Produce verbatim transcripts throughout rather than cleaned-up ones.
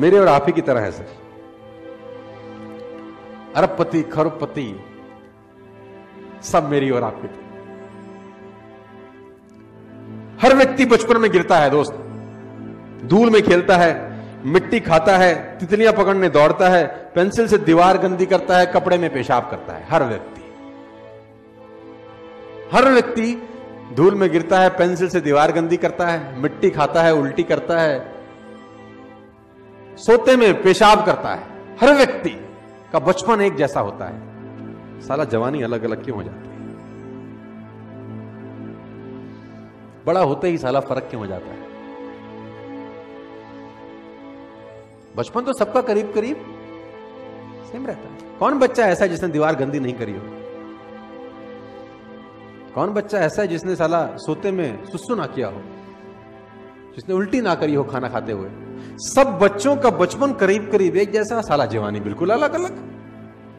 मेरे और आप ही की तरह है सर। अरबपति खरबपति सब मेरी और आपकी तरह। हर व्यक्ति बचपन में गिरता है दोस्त, धूल में खेलता है, मिट्टी खाता है, तितलियां पकड़ने दौड़ता है, पेंसिल से दीवार गंदी करता है, कपड़े में पेशाब करता है। हर व्यक्ति हर व्यक्ति धूल में गिरता है, पेंसिल से दीवार गंदी करता है, मिट्टी खाता है, उल्टी करता है, सोते में पेशाब करता है। हर व्यक्ति का बचपन एक जैसा होता है, साला जवानी अलग अलग क्यों हो जाती है? बड़ा होते ही साला फर्क क्यों हो जाता है? बचपन तो सबका करीब करीब सेम रहता है। कौन बच्चा ऐसा है जिसने दीवार गंदी नहीं करी हो? कौन बच्चा ऐसा है जिसने साला सोते में सुसु ना किया हो, जिसने उल्टी ना करी हो खाना खाते हुए? सब बच्चों का बचपन करीब करीब एक जैसा, साला जवानी बिल्कुल अलग अलग।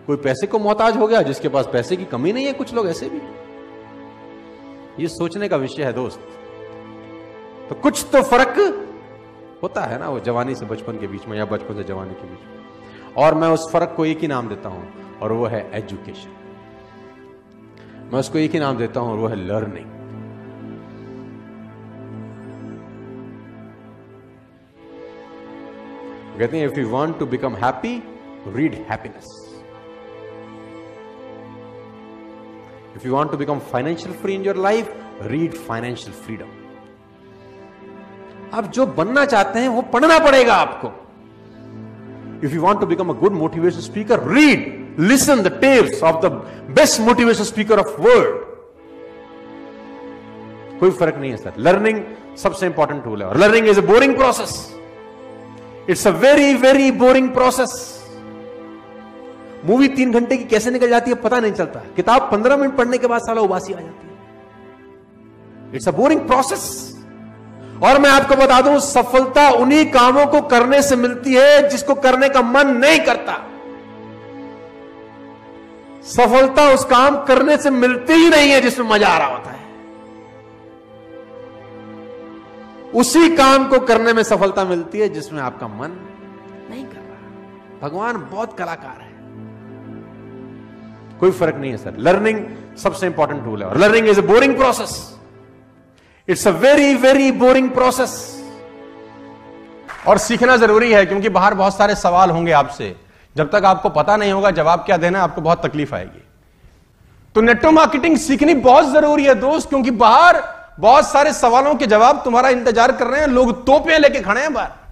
कोई पैसे को मोहताज हो गया, जिसके पास पैसे की कमी नहीं है। कुछ लोग ऐसे भी, ये सोचने का विषय है दोस्त। तो कुछ तो फर्क होता है ना वो जवानी से बचपन के बीच में या बचपन से जवानी के बीच में। और मैं उस फर्क को एक ही नाम देता हूं और वो है एजुकेशन। मैं उसको एक ही नाम देता हूं और वो है लर्निंग। कहते हैं if you want to become happy read happiness, if you want to become financial free in your life read financial freedom. आप जो बनना चाहते हैं वो पढ़ना पड़ेगा आपको। If you want to become a good motivation speaker read listen the tapes of the best motivation speaker of world. कोई फर्क नहीं है सर, लर्निंग सबसे इंपॉर्टेंट टूल है। और learning is a boring process, it's a very very boring process. Movie तीन घंटे की कैसे निकल जाती है पता नहीं चलता। किताब पंद्रह मिनट पढ़ने के बाद साला उबासी आ जाती है। It's a boring process. और मैं आपको बता दूं, सफलता उन्हीं कामों को करने से मिलती है जिसको करने का मन नहीं करता। सफलता उस काम करने से मिलती ही नहीं है जिसमें मजा आ रहा होता है। उसी काम को करने में सफलता मिलती है जिसमें आपका मन नहीं कर रहा। भगवान बहुत कलाकार है। कोई फर्क नहीं है सर, लर्निंग सबसे इंपॉर्टेंट टूल है। और learning is a boring process, it's a very very boring process. और सीखना जरूरी है क्योंकि बाहर बहुत सारे सवाल होंगे आपसे। जब तक आपको पता नहीं होगा जवाब क्या देना, आपको बहुत तकलीफ आएगी। तो नेटवर्क मार्केटिंग सीखनी बहुत जरूरी है दोस्त, क्योंकि बाहर बहुत सारे सवालों के जवाब तुम्हारा इंतजार कर रहे हैं। लोग तोपें लेके खड़े हैं बाहर।